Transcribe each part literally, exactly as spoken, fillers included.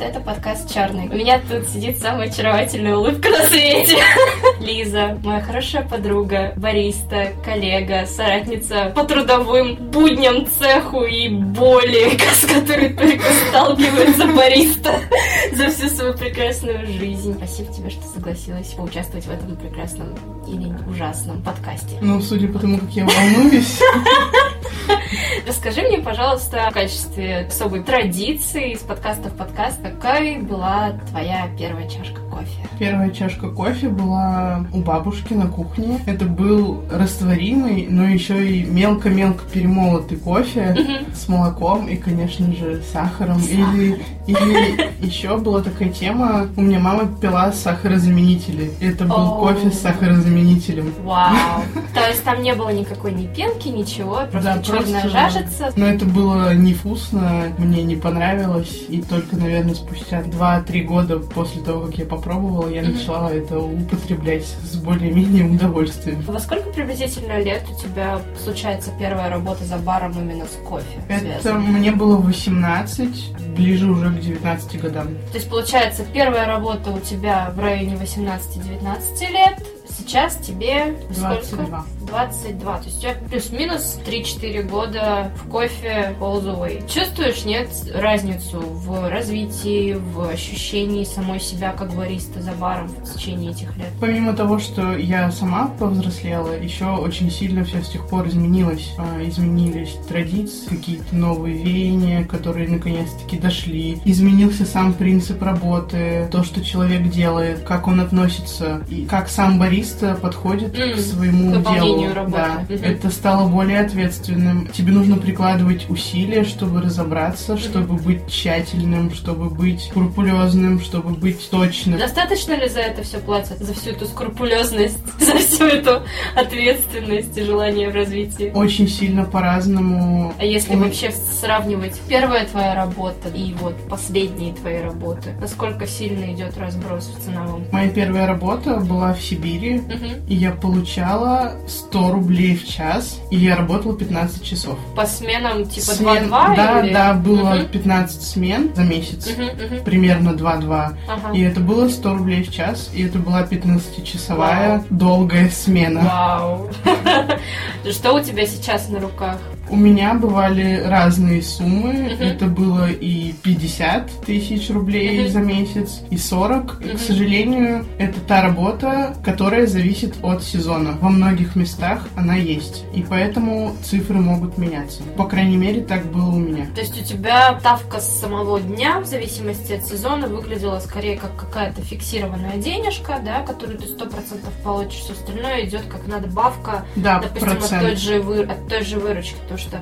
Это подкаст «Черный». У меня тут сидит самая очаровательная улыбка на свете. Лиза, моя хорошая подруга, бариста, коллега, соратница по трудовым будням, цеху и боли, с которой только сталкивается бариста за всю свою прекрасную жизнь. Спасибо тебе, что согласилась поучаствовать в этом прекрасном или ужасном подкасте. Ну, судя по тому, как я волнуюсь... Расскажи мне, пожалуйста, в качестве особой традиции из подкаста в подкаст, какая была твоя первая чашка кофе? Первая чашка кофе была у бабушки на кухне. Это был растворимый, но еще и мелко-мелко перемолотый кофе mm-hmm. с молоком и, конечно же, сахаром. Сахар. Или, или еще была такая тема, у меня мама пила сахарозаменители. Это был oh. кофе с сахарозаменителем. Вау! Wow. То есть там не было никакой ни пенки, ничего, просто да, черная жажица. Но это было невкусно, мне не понравилось. И только, наверное, спустя два-три года после того, как я попробовала, я mm-hmm. начала это употреблять с более-менее удовольствием. Во сколько приблизительно лет у тебя случается первая работа за баром именно с кофе? Это связано? Мне было восемнадцать, ближе уже к девятнадцати годам. То есть, получается, первая работа у тебя в районе восемнадцати-девятнадцати лет. Сейчас тебе сколько? двадцать два. То есть у тебя плюс-минус три-четыре года в кофе all the way. Чувствуешь, нет, разницу в развитии, в ощущении самой себя как бариста за баром в течение этих лет? Помимо того, что я сама повзрослела, еще очень сильно все с тех пор изменилось. Изменились традиции, какие-то новые веяния, которые наконец-таки дошли. Изменился сам принцип работы, то, что человек делает, как он относится, и как сам барист подходит mm, к своему делу. Да. Mm-hmm. Это стало более ответственным. Тебе нужно прикладывать усилия, чтобы разобраться, mm-hmm. чтобы быть тщательным, чтобы быть скрупулезным, чтобы быть точным. Достаточно ли за это все платят? За всю эту скрупулезность, за всю эту ответственность и желание в развитии? Очень сильно по-разному. А если Он... вообще сравнивать первая твоя работа и вот последние твои работы, насколько сильно идет разброс в ценовом? Моя первая работа была в Сибири. Uh-huh. И я получала сто рублей в час, и я работала пятнадцать часов. По сменам типа Смен... два-два? Да, или... да, было uh-huh. пятнадцать смен за месяц, uh-huh, uh-huh. примерно два-два. Uh-huh. И это было сто рублей в час, и это была пятнадцатичасовая wow. долгая смена. Вау! Что у тебя сейчас на руках? У меня бывали разные суммы. Uh-huh. Это было и пятьдесят тысяч рублей uh-huh. за месяц, и сорок. Uh-huh. К сожалению, это та работа, которая зависит от сезона. Во многих местах она есть. И поэтому цифры могут меняться. По крайней мере, так было у меня. То есть у тебя ставка с самого дня, в зависимости от сезона, выглядела скорее как какая-то фиксированная денежка, да, которую ты сто процентов получишь. Все остальное идет как надбавка, да, допустим, от той, же вы... от той же выручки. Что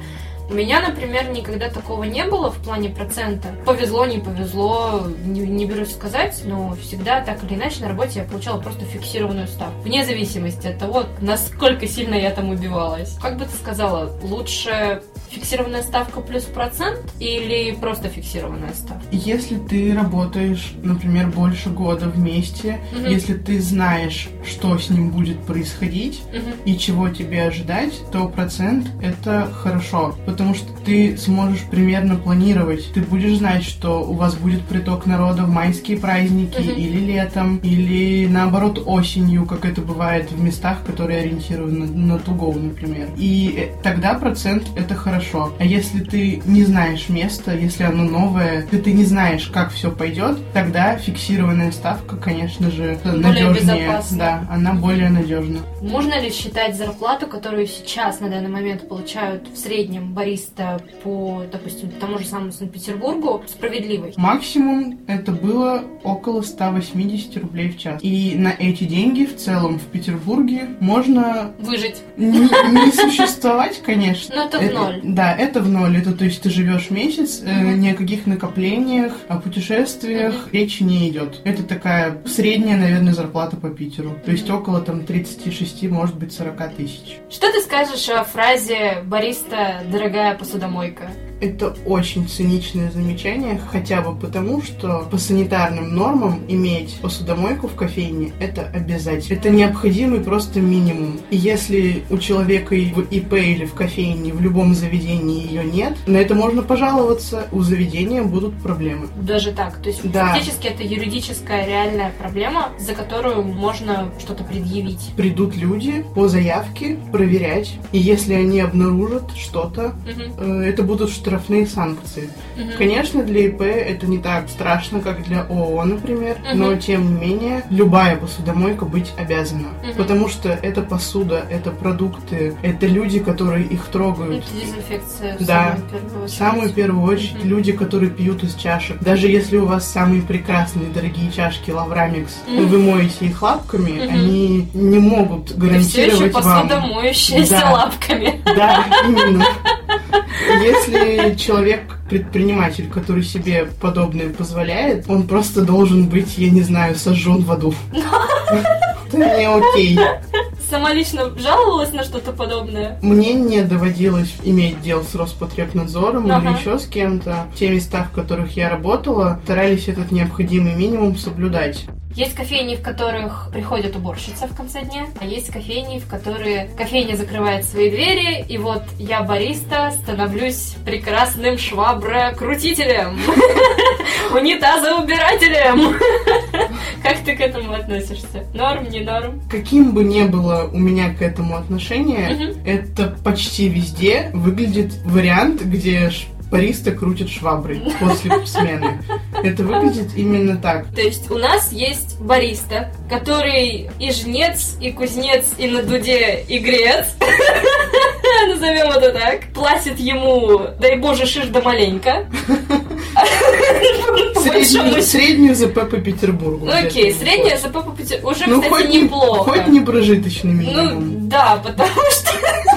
у меня, например, никогда такого не было в плане процента. Повезло, не повезло, не, не берусь сказать, но всегда так или иначе на работе я получала просто фиксированную ставку, вне зависимости от того, насколько сильно я там убивалась. Как бы ты сказала, лучше фиксированная ставка плюс процент или просто фиксированная ставка? Если ты работаешь, например, больше года вместе, угу. если ты знаешь, что с ним будет происходить угу. и чего тебе ожидать, то процент – это хорошо, потому что ты сможешь примерно планировать. Ты будешь знать, что у вас будет приток народа в майские праздники угу. или летом, или наоборот осенью, как это бывает в местах, которые ориентированы на to-go, например. И тогда процент – это хорошо. А если ты не знаешь место, если оно новое, и ты не знаешь, как все пойдет, тогда фиксированная ставка, конечно же, надежнее. Да, она более надежна. Можно ли считать зарплату, которую сейчас на данный момент получают в среднем бариста по, допустим, тому же самому Санкт-Петербургу справедливой? Максимум это было около сто восемьдесят рублей в час. И на эти деньги в целом в Петербурге можно... Выжить. Не, не существовать, конечно. Но это, это в ноль. Да, это в ноль. Это, то есть ты живешь месяц, mm-hmm. э, ни о каких накоплениях, о путешествиях mm-hmm. речи не идет. Это такая средняя, наверное, зарплата по Питеру. То есть mm-hmm. около там тридцать шесть, может быть, сорок тысяч. Что ты скажешь о фразе «бариста, дорогая посудомойка»? Это очень циничное замечание, хотя бы потому, что по санитарным нормам иметь посудомойку в кофейне – это обязательно. Это необходимый просто минимум. И если у человека в ИП или в кофейне, в любом заведении ее нет, на это можно пожаловаться, у заведения будут проблемы. Даже так? То есть да. Фактически это юридическая реальная проблема, за которую можно что-то предъявить? Придут люди по заявке проверять, и если они обнаружат что-то, угу. это будут штрафы. Штрафные санкции. Uh-huh. Конечно, для ИП это не так страшно, как для ООО, например, uh-huh. но, тем не менее, любая посудомойка быть обязана. Uh-huh. Потому что это посуда, это продукты, это люди, которые их трогают. Это дезинфекция в да. самую первую очередь. В самую первую очередь uh-huh. люди, которые пьют из чашек. Даже если у вас самые прекрасные, дорогие чашки Лаврамикс, uh-huh. вы моете их лапками, uh-huh. они не могут гарантировать вам... Ты все еще посудомоющаяся да. лапками. Да, именно. Если человек... предприниматель, который себе подобное позволяет, он просто должен быть, я не знаю, сожжен в аду. Это не окей. Сама лично жаловалась на что-то подобное? Мне не доводилось иметь дело с Роспотребнадзором или еще с кем-то. Те места, в которых я работала, старались этот необходимый минимум соблюдать. Есть кофейни, в которых приходит уборщица в конце дня, а есть кофейни, в которые кофейня закрывает свои двери, и вот я, бариста, становлюсь прекрасным швабром. Крутителем, унитазоубирателем. Как ты к этому относишься? Норм, не норм? Каким бы ни было у меня к этому отношение, это почти везде выглядит вариант, где бариста крутит шваброй после смены. Это выглядит именно так. То есть у нас есть бариста, который и жнец, и кузнец, и на дуде, и грец. Назовем это так. Платит ему, дай боже, шиш да маленько. Среднюю ЗП по Петербургу. Ну окей, средняя ЗП по Петербургу. Уже, кстати, неплохо. Хоть не прожиточный минимум. Ну да, потому что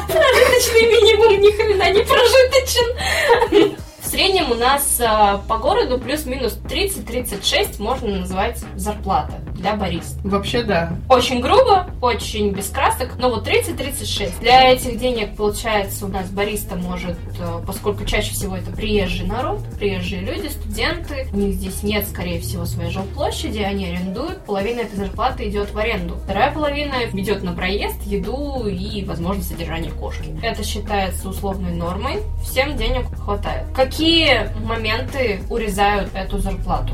прожиточный минимум ни хрена не прожиточен. В среднем у нас а, по городу плюс-минус тридцать-тридцать шесть можно назвать зарплата для бариста. Вообще да. Очень грубо, очень без красок, но вот тридцать-тридцать шесть. Для этих денег, получается, у нас бариста может, поскольку чаще всего это приезжий народ, приезжие люди, студенты, у них здесь нет, скорее всего, своей жилплощади, они арендуют, половина этой зарплаты идет в аренду, вторая половина идет на проезд, еду и, возможно, содержание кошки. Это считается условной нормой, всем денег хватает. Какие моменты урезают эту зарплату?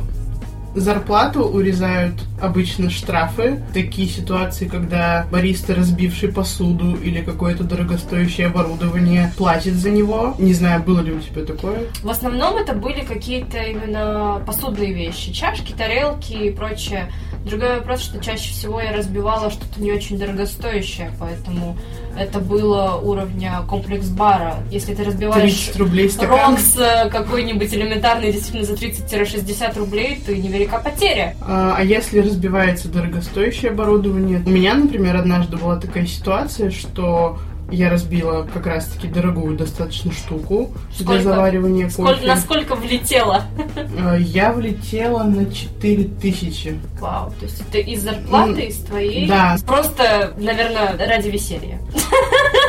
Зарплату урезают обычно штрафы. Такие ситуации, когда бариста, разбивший посуду или какое-то дорогостоящее оборудование, платит за него. Не знаю, было ли у тебя такое? В основном это были какие-то именно посудные вещи. Чашки, тарелки и прочее. Другой вопрос, что чаще всего я разбивала что-то не очень дорогостоящее, поэтому это было уровня комплекс-бара. Если ты разбиваешь Рокс какой-нибудь элементарный действительно за тридцать-шестьдесят рублей, то и невелика потеря. А, а если разбивается дорогостоящее оборудование? У меня, например, однажды была такая ситуация, что я разбила как раз-таки дорогую достаточно штуку. Сколько? Для заваривания кофе. Сколько, насколько влетела? Я влетела на четыре тысячи. Вау, то есть это из зарплаты, из твоей? Да. Просто, наверное, ради веселья.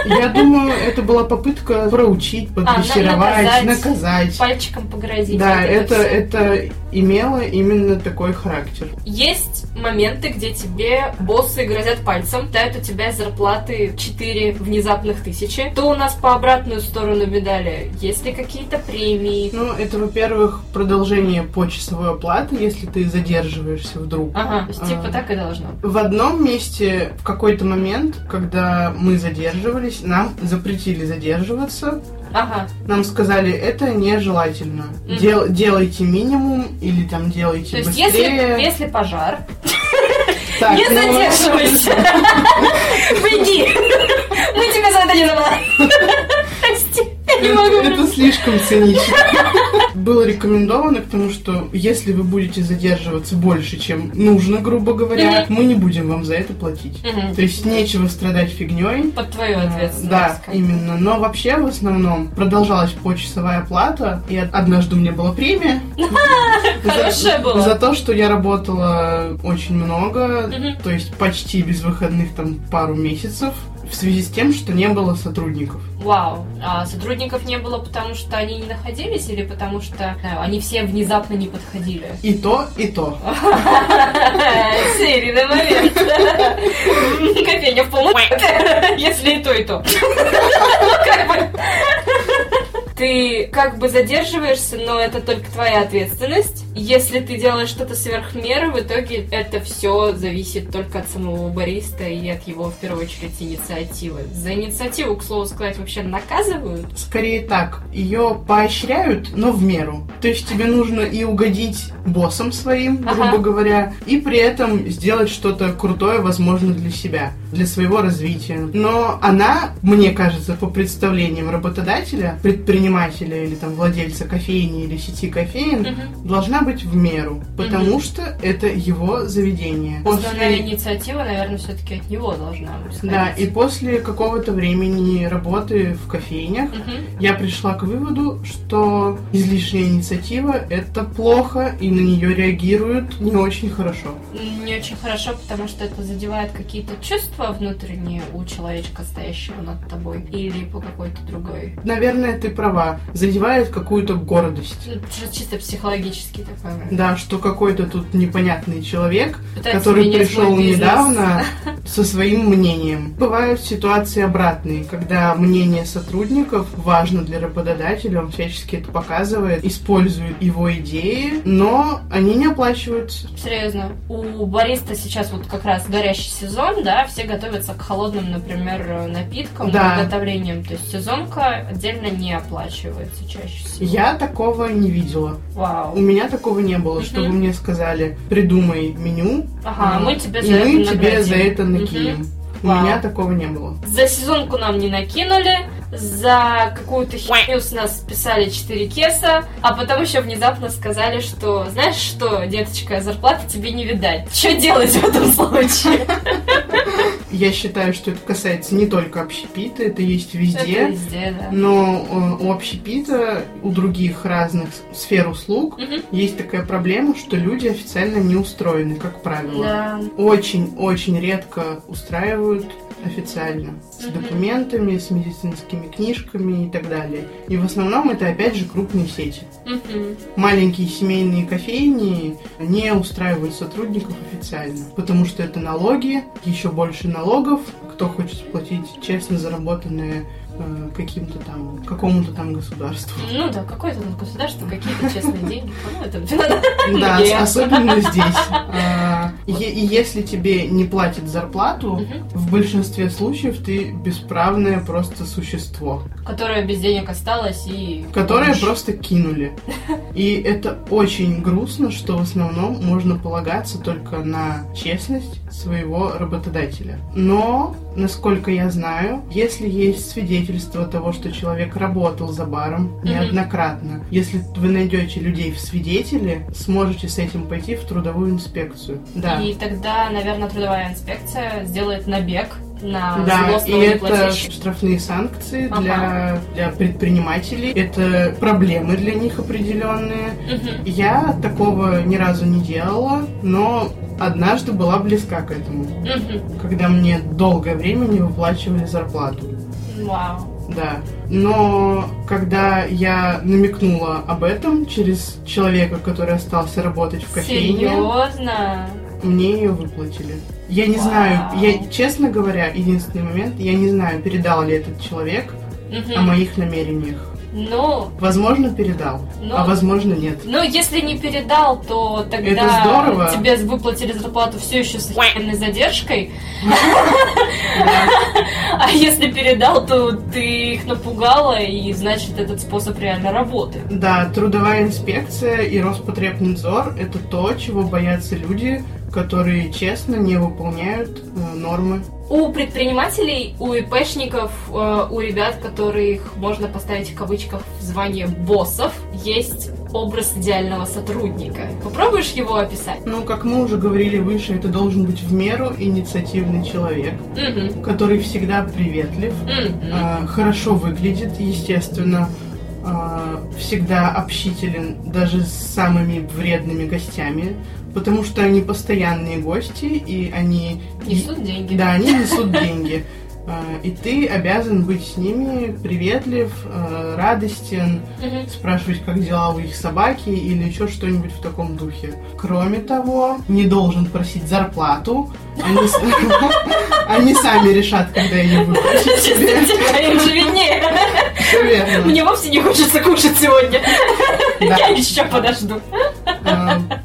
Я думаю, это была попытка проучить, подрессировать, а, наказать, наказать. Пальчиком погрозить. Да, это, это, это имело именно такой характер. Есть моменты, где тебе боссы грозят пальцем, дают у тебя зарплаты четыре внезапных тысячи. То у нас по обратную сторону медали. Есть ли какие-то премии? Ну, это, во-первых, продолжение почасовой оплаты, если ты задерживаешься вдруг. Ага, то есть, типа а, так и должно. В одном месте в какой-то момент, когда мы задерживались, нам запретили задерживаться. Ага. Нам сказали, это нежелательно. Mm-hmm. Дел, делайте минимум или там делайте быстрее. То есть быстрее. Если, если пожар, так, не ну... задерживайся. Беги. Мы тебя задали. Прости, я не могу. слишком цинично. Было рекомендовано, потому что если вы будете задерживаться больше, чем нужно, грубо говоря, мы не будем вам за это платить. То есть нечего страдать фигней. Под твою ответственность. Да, именно. Но вообще в основном продолжалась почасовая плата. И однажды у меня была премия. Хорошая была. За то, что я работала очень много, то есть почти без выходных там пару месяцев. В связи с тем, что не было сотрудников. Вау. А сотрудников не было, потому что они не находились или потому что знаю, они все внезапно не подходили? И то, и то. Серийный момент. Кофейня в полном, если и то, и то. Ты как бы задерживаешься, но это только твоя ответственность. Если ты делаешь что-то сверх меры, в итоге это все зависит только от самого бариста и от его, в первую очередь, инициативы. За инициативу, к слову сказать, вообще наказывают? Скорее так. Ее поощряют, но в меру. То есть тебе нужно и угодить боссам своим, грубо ага. говоря, и при этом сделать что-то крутое, возможно, для себя, для своего развития. Но она, мне кажется, по представлениям работодателя, предпринимателя, или там владельца кофейни или сети кофеин, угу. должна быть в меру, потому угу. что это его заведение. Основная после... инициатива, наверное, все-таки от него должна быть. Да, и после какого-то времени работы в кофейнях угу. я пришла к выводу, что излишняя инициатива – это плохо, и на нее реагируют не очень хорошо. Не очень хорошо, потому что это задевает какие-то чувства внутренние у человечка, стоящего над тобой, или по какой-то другой. Наверное, ты права. Задевает какую-то гордость. Чисто психологический такой. Да, что какой-то тут непонятный человек, пытается который пришел недавно со своим мнением. Бывают ситуации обратные, когда мнение сотрудников важно для работодателя, он всячески это показывает, использует его идеи, но они не оплачиваются. Серьезно. У бариста сейчас вот как раз горящий сезон, да, все готовятся к холодным, например, напиткам, да. приготовлениям. То есть сезонка отдельно не оплачивается. Чаще всего. Я такого не видела. Вау. У меня такого не было, uh-huh. чтобы мне сказали, придумай меню, ага, а мы тебе за и это мы наградим. тебе за это накинем. Uh-huh. У Вау. меня такого не было. За сезонку нам не накинули, за какую-то херню с нас списали четыре кеса, а потом еще внезапно сказали, что знаешь что, деточка, зарплаты тебе не видать. Что делать в этом случае? Я считаю, что это касается не только общепита, это есть везде. Это везде, да. Но у общепита, у других разных сфер услуг угу. есть такая проблема, что люди официально не устроены, как правило. Да. Очень-очень редко устраивают официально. С угу. документами, с медицинскими книжками и так далее. И в основном это, опять же, крупные сети. Угу. Маленькие семейные кофейни не устраивают сотрудников официально, потому что это налоги, еще больше налогов. налогов, кто хочет платить честно заработанные э, каким-то там, какому-то там государству. Ну да, какое-то там государство, какие-то честные деньги. Да, особенно здесь. И если тебе не платят зарплату, в большинстве случаев ты бесправное просто существо. Которое без денег осталось и... Которое просто кинули. И это очень грустно, что в основном можно полагаться только на честность своего работодателя. Но, насколько я знаю, если есть свидетельство того, что человек работал за баром неоднократно, mm-hmm. если вы найдете людей в свидетели, сможете с этим пойти в трудовую инспекцию. Да. И тогда, наверное, трудовая инспекция сделает набег на да, и это штрафные санкции ага. для, для предпринимателей. Это проблемы для них определенные. Угу. Я такого ни разу не делала, но однажды была близка к этому, угу. когда мне долгое время не выплачивали зарплату. Вау. Да. Но когда я намекнула об этом через человека, который остался работать в кофейне... Серьезно? Мне ее выплатили. Я не Вау. знаю, я, честно говоря, единственный момент, я не знаю, передал ли этот человек угу. о моих намерениях. Ну, возможно, передал, ну, а возможно, нет. Ну, если не передал, то тогда тебе выплатили зарплату все еще с охуенной задержкой. А если передал, то ты их напугала, и значит, этот способ реально работает. Да, трудовая инспекция и Роспотребнадзор – это то, чего боятся люди, которые честно не выполняют э, нормы. У предпринимателей, у ИПшников, э, у ребят, которых можно поставить в кавычках в звание боссов, есть образ идеального сотрудника. Попробуешь его описать? Ну, как мы уже говорили выше, это должен быть в меру инициативный человек, mm-hmm. который всегда приветлив, mm-hmm. э, хорошо выглядит, естественно, всегда общителен даже с самыми вредными гостями, потому что они постоянные гости, и они... Несут деньги. Да, они несут деньги. И ты обязан быть с ними приветлив, радостен, угу. спрашивать, как дела у их собаки или еще что-нибудь в таком духе. Кроме того, не должен просить зарплату. Они сами решат, когда ее выплатить тебе. Им же виднее. Верно. Мне вовсе не хочется кушать сегодня. Да. Я еще подожду.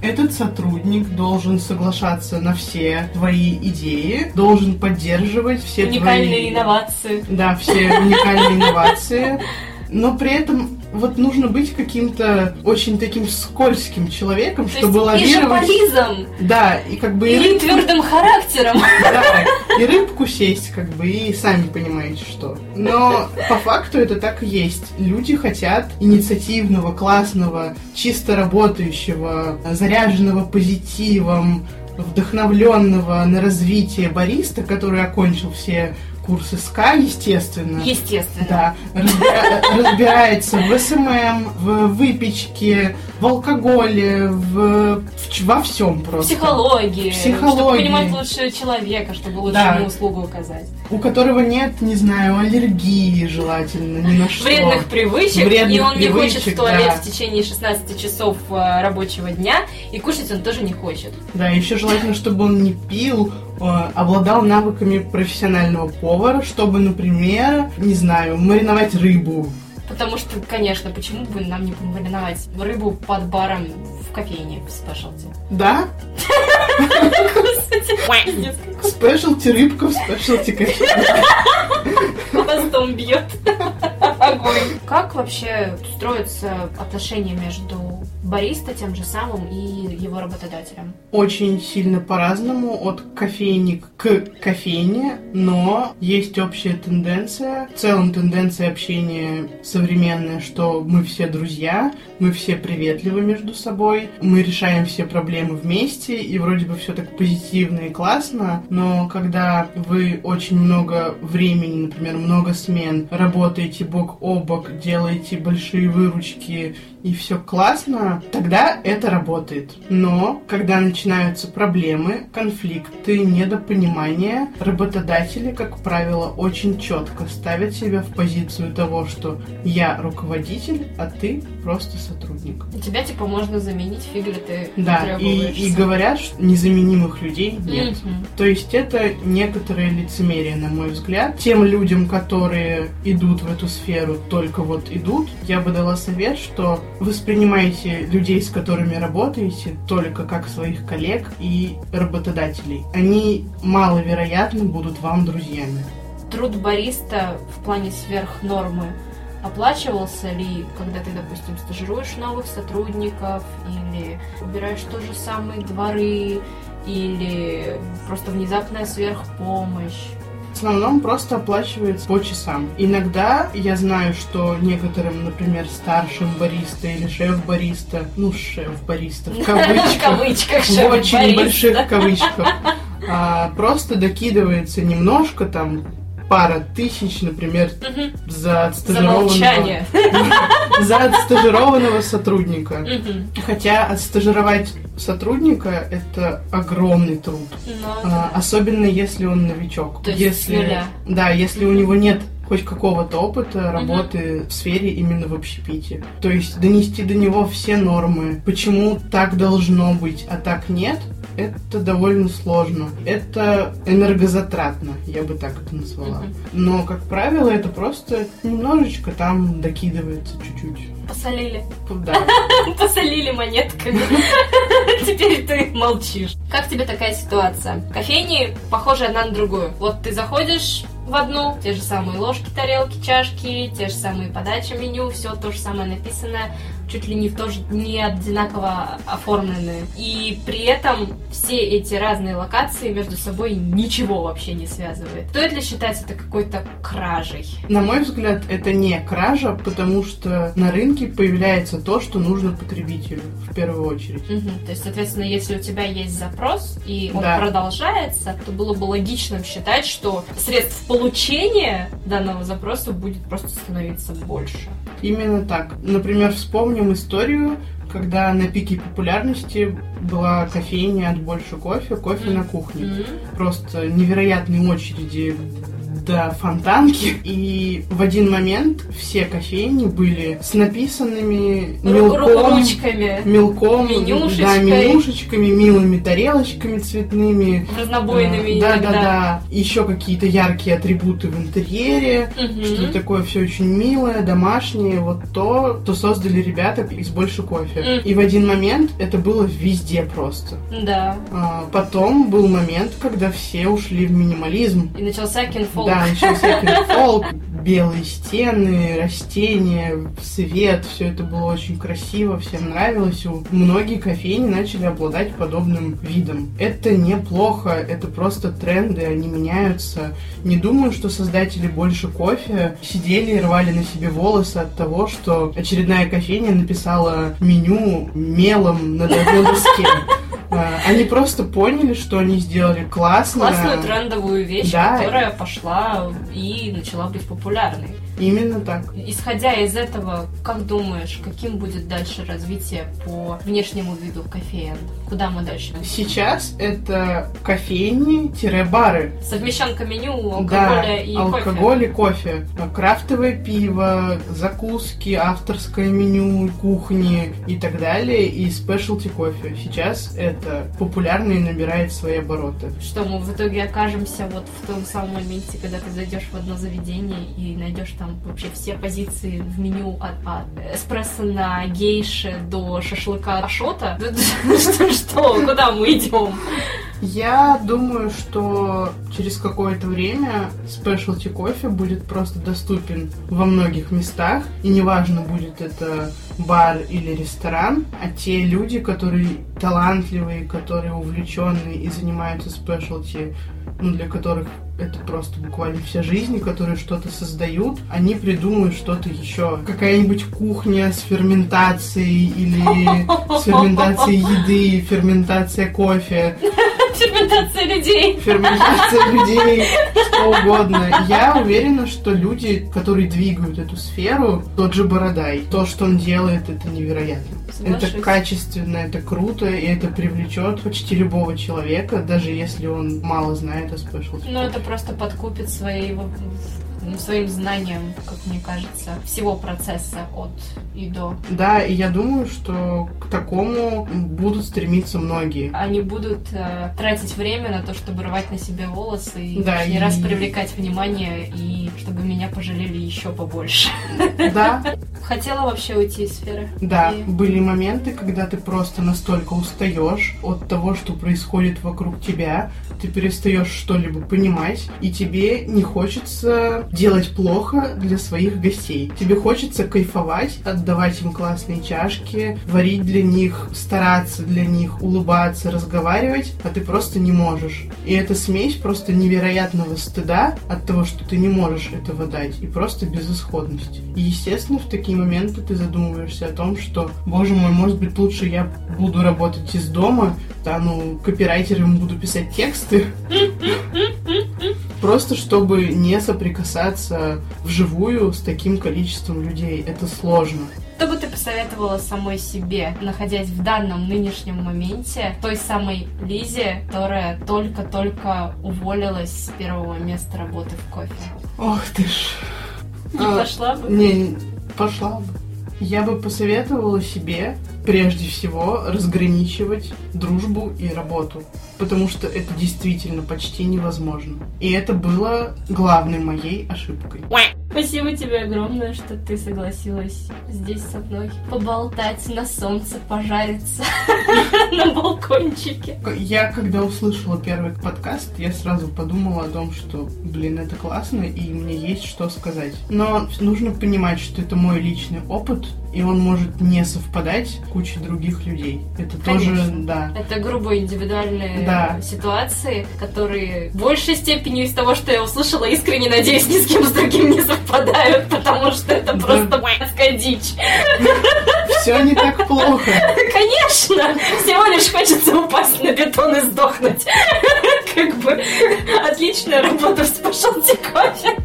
Этот сотрудник должен соглашаться на все твои идеи, должен поддерживать все уникальные твои... инновации. Да, все уникальные инновации. Но при этом вот нужно быть каким-то очень таким скользким человеком, то чтобы лавировать... и шапализом. Да, и как бы... И, и рыб... твердым характером. Да, и рыбку сесть, как бы, и сами понимаете, что. Но по факту это так и есть. Люди хотят инициативного, классного, чисто работающего, заряженного позитивом, вдохновленного на развитие бариста, который окончил все... курсы СКА, естественно. Естественно. Да. Разбира- разбирается в СММ, в выпечке, в алкоголе, в, в, во всем просто. В психологии. Психологии. Чтобы понимать лучше человека, чтобы лучше да. ему услугу оказать. У которого нет, не знаю, аллергии желательно, ни на что. Вредных привычек, Вредных и он привычек, не хочет в туалет да. в течение шестнадцати часов рабочего дня, и кушать он тоже не хочет. Да, еще желательно, чтобы он не пил, обладал навыками профессионального повара, чтобы, например, не знаю, мариновать рыбу. Потому что, конечно, почему бы нам не мариновать рыбу под баром в кофейне в спешлти? Да? Спешлти рыбка в спешлти кофейне. Хвостом бьет. Огонь. Как вообще строятся отношения между бариста тем же самым и его работодателем? Очень сильно по-разному, от кофейни к кофейне, но есть общая тенденция, в целом тенденция общения современная, что мы все друзья, мы все приветливы между собой, мы решаем все проблемы вместе, и вроде бы все так позитивно и классно, но когда вы очень много времени, например, много смен, работаете бок о бок, делаете большие выручки, и все классно, тогда это работает. Но когда начинаются проблемы, конфликты, недопонимания, работодатели, как правило, очень четко ставят себя в позицию того, что я руководитель, а ты просто сотрудник. И тебя типа можно заменить, фиг ли ты да, и, и говорят, что незаменимых людей нет. Mm-hmm. То есть это некоторое лицемерие, на мой взгляд. Тем людям, которые идут в эту сферу, только вот идут, я бы дала совет, что воспринимайте людей, с которыми работаете, только как своих коллег и работодателей. Они маловероятно будут вам друзьями. Труд бариста в плане сверхнормы оплачивался ли, когда ты, допустим, стажируешь новых сотрудников или убираешь те же самые дворы, или просто внезапная сверхпомощь? В основном просто оплачивается по часам. Иногда я знаю, что некоторым, например, старшим бариста или шеф-бариста, ну, шеф-бариста в кавычках, в очень больших кавычках, просто докидывается немножко, там, пара тысяч, например, угу. за отстажированного, за отстажированного сотрудника. Угу. Хотя отстажировать сотрудника — это огромный труд. Но, а, да. Особенно если он новичок. То если, да, если угу. у него нет хоть какого-то опыта работы угу. в сфере именно в общепите. То есть донести до него все нормы, почему так должно быть, а так нет, это довольно сложно. Это энергозатратно, я бы так это назвала. Угу. Но, как правило, это просто немножечко там докидывается чуть-чуть. Посолили. Да. Посолили монетками. Теперь ты молчишь. Как тебе такая ситуация? Кофейни похожи одна на другую. Вот ты заходишь в одну, те же самые ложки, тарелки, чашки, те же самые подачи меню, все то же самое написано. чуть ли не, в то же, не одинаково оформленные. И при этом все эти разные локации между собой ничего вообще не связывает. Стоит ли считать это какой-то кражей? На мой взгляд, это не кража, потому что на рынке появляется то, что нужно потребителю в первую очередь. Угу. То есть, соответственно, если у тебя есть запрос и он да. продолжается, то было бы логичным считать, что средств получения данного запроса будет просто становиться больше. Именно так. Например, вспомним историю, когда на пике популярности была кофейня от «Больше кофе», кофе mm-hmm. на кухне. Mm-hmm. Просто невероятные очереди до фонтанки. И в один момент все кофейни были с написанными мелком, мелком менюшечкой. Да, менюшечками, милыми тарелочками цветными. Разнобойными. Да, да, да, да. Еще какие-то яркие атрибуты в интерьере. Угу. Что-то такое все очень милое, домашнее. Вот то, что создали ребята из «Больше кофе». Угу. И в один момент это было везде просто. Да. А потом был момент, когда все ушли в минимализм. И начался кинфолк. Да, начался кинфолк, белые стены, растения, свет, все это было очень красиво, всем нравилось. Многие кофейни начали обладать подобным видом. Это неплохо, это просто тренды, они меняются. Не думаю, что создатели «Больше кофе» сидели и рвали на себе волосы от того, что очередная кофейня написала меню мелом на дорогой доске. Они просто поняли, что они сделали классную... Классную трендовую вещь, да, которая пошла и начала быть популярной. Именно так. Исходя из этого, как думаешь, каким будет дальше развитие по внешнему виду кофеен? Куда мы дальше? Сейчас это кофейни-бары. Совмещенка меню алкоголя да, и алкоголь кофе. алкоголь и кофе. Крафтовое пиво, закуски, авторское меню, кухни и так далее, и спешлти кофе. Сейчас это популярно и набирает свои обороты. Что мы в итоге окажемся вот в том самом моменте, когда ты зайдешь в одно заведение и найдешь там Там вообще все позиции в меню от, от эспрессо на гейше до шашлыка ашота. Что, куда мы идем? Я думаю, что через какое-то время спешлти кофе будет просто доступен во многих местах. И неважно, будет это бар или ресторан, а те люди, которые талантливые, которые увлеченные и занимаются спешлти, ну, для которых это просто буквально вся жизнь, которые что-то создают, они придумают что-то еще. Какая-нибудь кухня с ферментацией или с ферментацией еды, ферментация кофе. Ферментация людей. Ферментация людей, что угодно. Я уверена, что люди, которые двигают эту сферу, тот же Бородай, то, что он делает, это невероятно. Соглашусь. Это качественно, это круто, и это привлечет почти любого человека, даже если он мало знает о спешлти. Ну, это просто подкупит своей, своим знанием, как мне кажется, всего процесса от и до. Да, и я думаю, что к такому будут стремиться многие. Они будут э, тратить время на то, чтобы рвать на себе волосы и да, лишний и... раз привлекать внимание, и чтобы меня пожалели еще побольше. Да. Хотела вообще уйти из сферы. Да, и... были моменты, когда ты просто настолько устаешь от того, что происходит вокруг тебя, ты перестаешь что-либо понимать, и тебе не хочется делать плохо для своих гостей. Тебе хочется кайфовать, отдавать им классные чашки, варить для них, стараться для них, улыбаться, разговаривать, а ты просто не можешь. И эта смесь просто невероятного стыда от того, что ты не можешь этого дать, и просто безысходности. И, естественно, в такие моменты ты задумываешься о том, что, боже мой, может быть, лучше я буду работать из дома, да, ну, копирайтером буду писать тексты, просто чтобы не соприкасаться вживую с таким количеством людей. Это сложно. Что бы ты посоветовала самой себе, находясь в данном нынешнем моменте, той самой Лизе, которая только-только уволилась с первого места работы в кофе? Ох ты ж. Не а, пошла бы? Не, пошла бы. Я бы посоветовала себе прежде всего разграничивать дружбу и работу. потому что это действительно почти невозможно. И это было главной моей ошибкой. Спасибо тебе огромное, что ты согласилась здесь со мной поболтать, на солнце пожариться, на балкончике. Я, когда услышала первый подкаст, я сразу подумала о том, что, блин, это классно, и мне есть что сказать. Но нужно понимать, что это мой личный опыт, и он может не совпадать с кучей других людей. Это Конечно. Тоже, да. Это грубо индивидуальные да. ситуации, которые в большей степени из того, что я услышала, искренне надеюсь, ни с кем с другим не совпадают. Падают, потому что это да. просто майская дичь. Все не так плохо. Конечно, всего лишь хочется упасть на бетон и сдохнуть. Как бы отличная работа в спешлти кофе.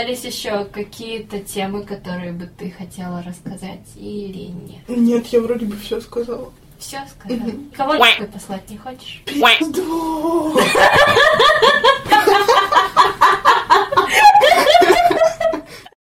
Остались еще какие-то темы, которые бы ты хотела рассказать или нет? Нет, я вроде бы все сказала. Все сказала? Кого-нибудь послать не хочешь? Пизду!